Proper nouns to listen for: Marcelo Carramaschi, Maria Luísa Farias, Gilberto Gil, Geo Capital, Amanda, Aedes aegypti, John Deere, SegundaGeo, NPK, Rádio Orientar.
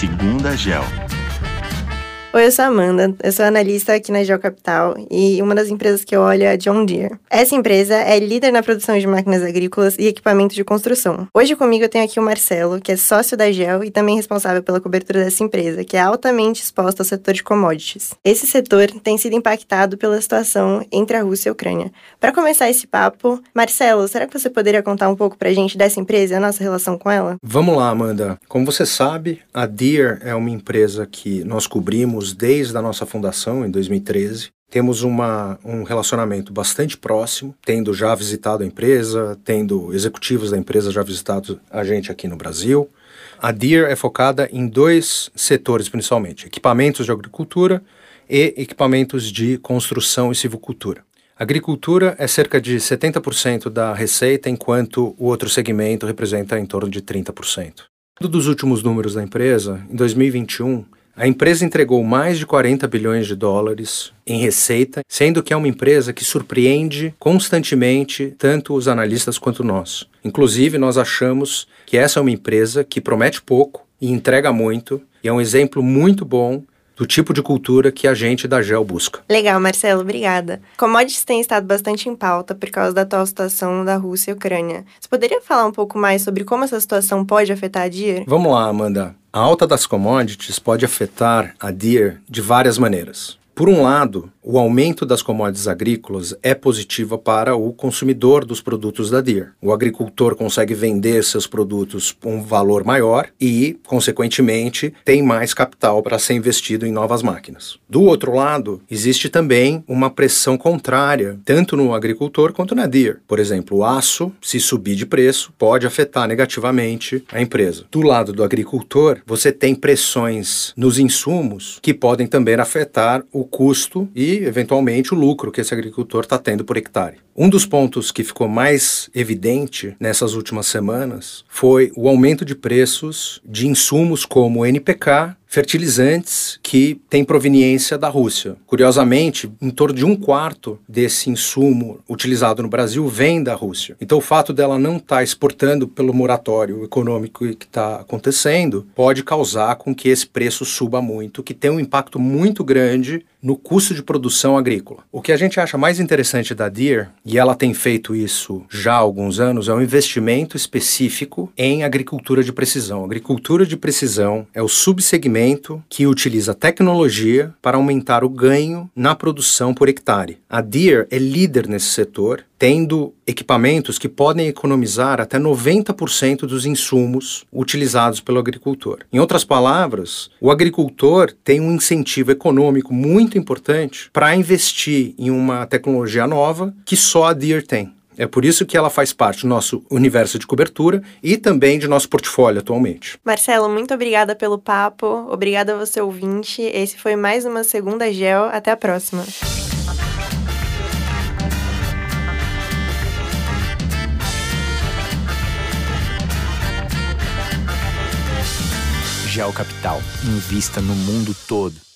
SegundaGeo. Oi, eu sou a Amanda, eu sou analista aqui na Geo Capital e uma das empresas que eu olho é a John Deere. Essa empresa é líder na produção de máquinas agrícolas e equipamentos de construção. Hoje comigo eu tenho aqui o Marcelo, que é sócio da Geo e também responsável pela cobertura dessa empresa, que é altamente exposta ao setor de commodities. Esse setor tem sido impactado pela situação entre a Rússia e a Ucrânia. Para começar esse papo, Marcelo, será que você poderia contar um pouco pra gente dessa empresa e a nossa relação com ela? Vamos lá, Amanda. Como você sabe, a Deere é uma empresa que nós cobrimos desde a nossa fundação, em 2013. Temos um relacionamento bastante próximo, tendo já visitado a empresa, tendo executivos da empresa já visitado a gente aqui no Brasil. A Deere é focada em dois setores principalmente, equipamentos de agricultura e equipamentos de construção e silvicultura. Agricultura é cerca de 70% da receita, enquanto o outro segmento representa em torno de 30%. Dos últimos números da empresa, em 2021, a empresa entregou mais de 40 bilhões de dólares em receita, sendo que é uma empresa que surpreende constantemente tanto os analistas quanto nós. Inclusive, nós achamos que essa é uma empresa que promete pouco e entrega muito, e é um exemplo muito bom do tipo de cultura que a gente da Geo busca. Legal, Marcelo, obrigada. Commodities tem estado bastante em pauta por causa da atual situação da Rússia e Ucrânia. Você poderia falar um pouco mais sobre como essa situação pode afetar a Deere? Vamos lá, Amanda. A alta das commodities pode afetar a Deere de várias maneiras. Por um lado, o aumento das commodities agrícolas é positivo para o consumidor dos produtos da Deere. O agricultor consegue vender seus produtos por um valor maior e, consequentemente, tem mais capital para ser investido em novas máquinas. Do outro lado, existe também uma pressão contrária, tanto no agricultor quanto na Deere. Por exemplo, o aço, se subir de preço, pode afetar negativamente a empresa. Do lado do agricultor, você tem pressões nos insumos que podem também afetar o custo e, eventualmente, o lucro que esse agricultor está tendo por hectare. Um dos pontos que ficou mais evidente nessas últimas semanas foi o aumento de preços de insumos como NPK, fertilizantes que têm proveniência da Rússia. Curiosamente, em torno de um quarto desse insumo utilizado no Brasil vem da Rússia. Então, o fato dela não estar exportando pelo moratório econômico que está acontecendo pode causar com que esse preço suba muito, que tem um impacto muito grande no custo de produção agrícola. O que a gente acha mais interessante da Deere, e ela tem feito isso já há alguns anos, é um investimento específico em agricultura de precisão. A agricultura de precisão é o subsegmento que utiliza tecnologia para aumentar o ganho na produção por hectare. A Deere é líder nesse setor, tendo equipamentos que podem economizar até 90% dos insumos utilizados pelo agricultor. Em outras palavras, o agricultor tem um incentivo econômico muito importante para investir em uma tecnologia nova que só a Deere tem. É por isso que ela faz parte do nosso universo de cobertura e também de nosso portfólio atualmente. Marcelo, muito obrigada pelo papo, obrigada a você ouvinte. Esse foi mais uma Segunda Geo, até a próxima. Geo Capital, invista no mundo todo.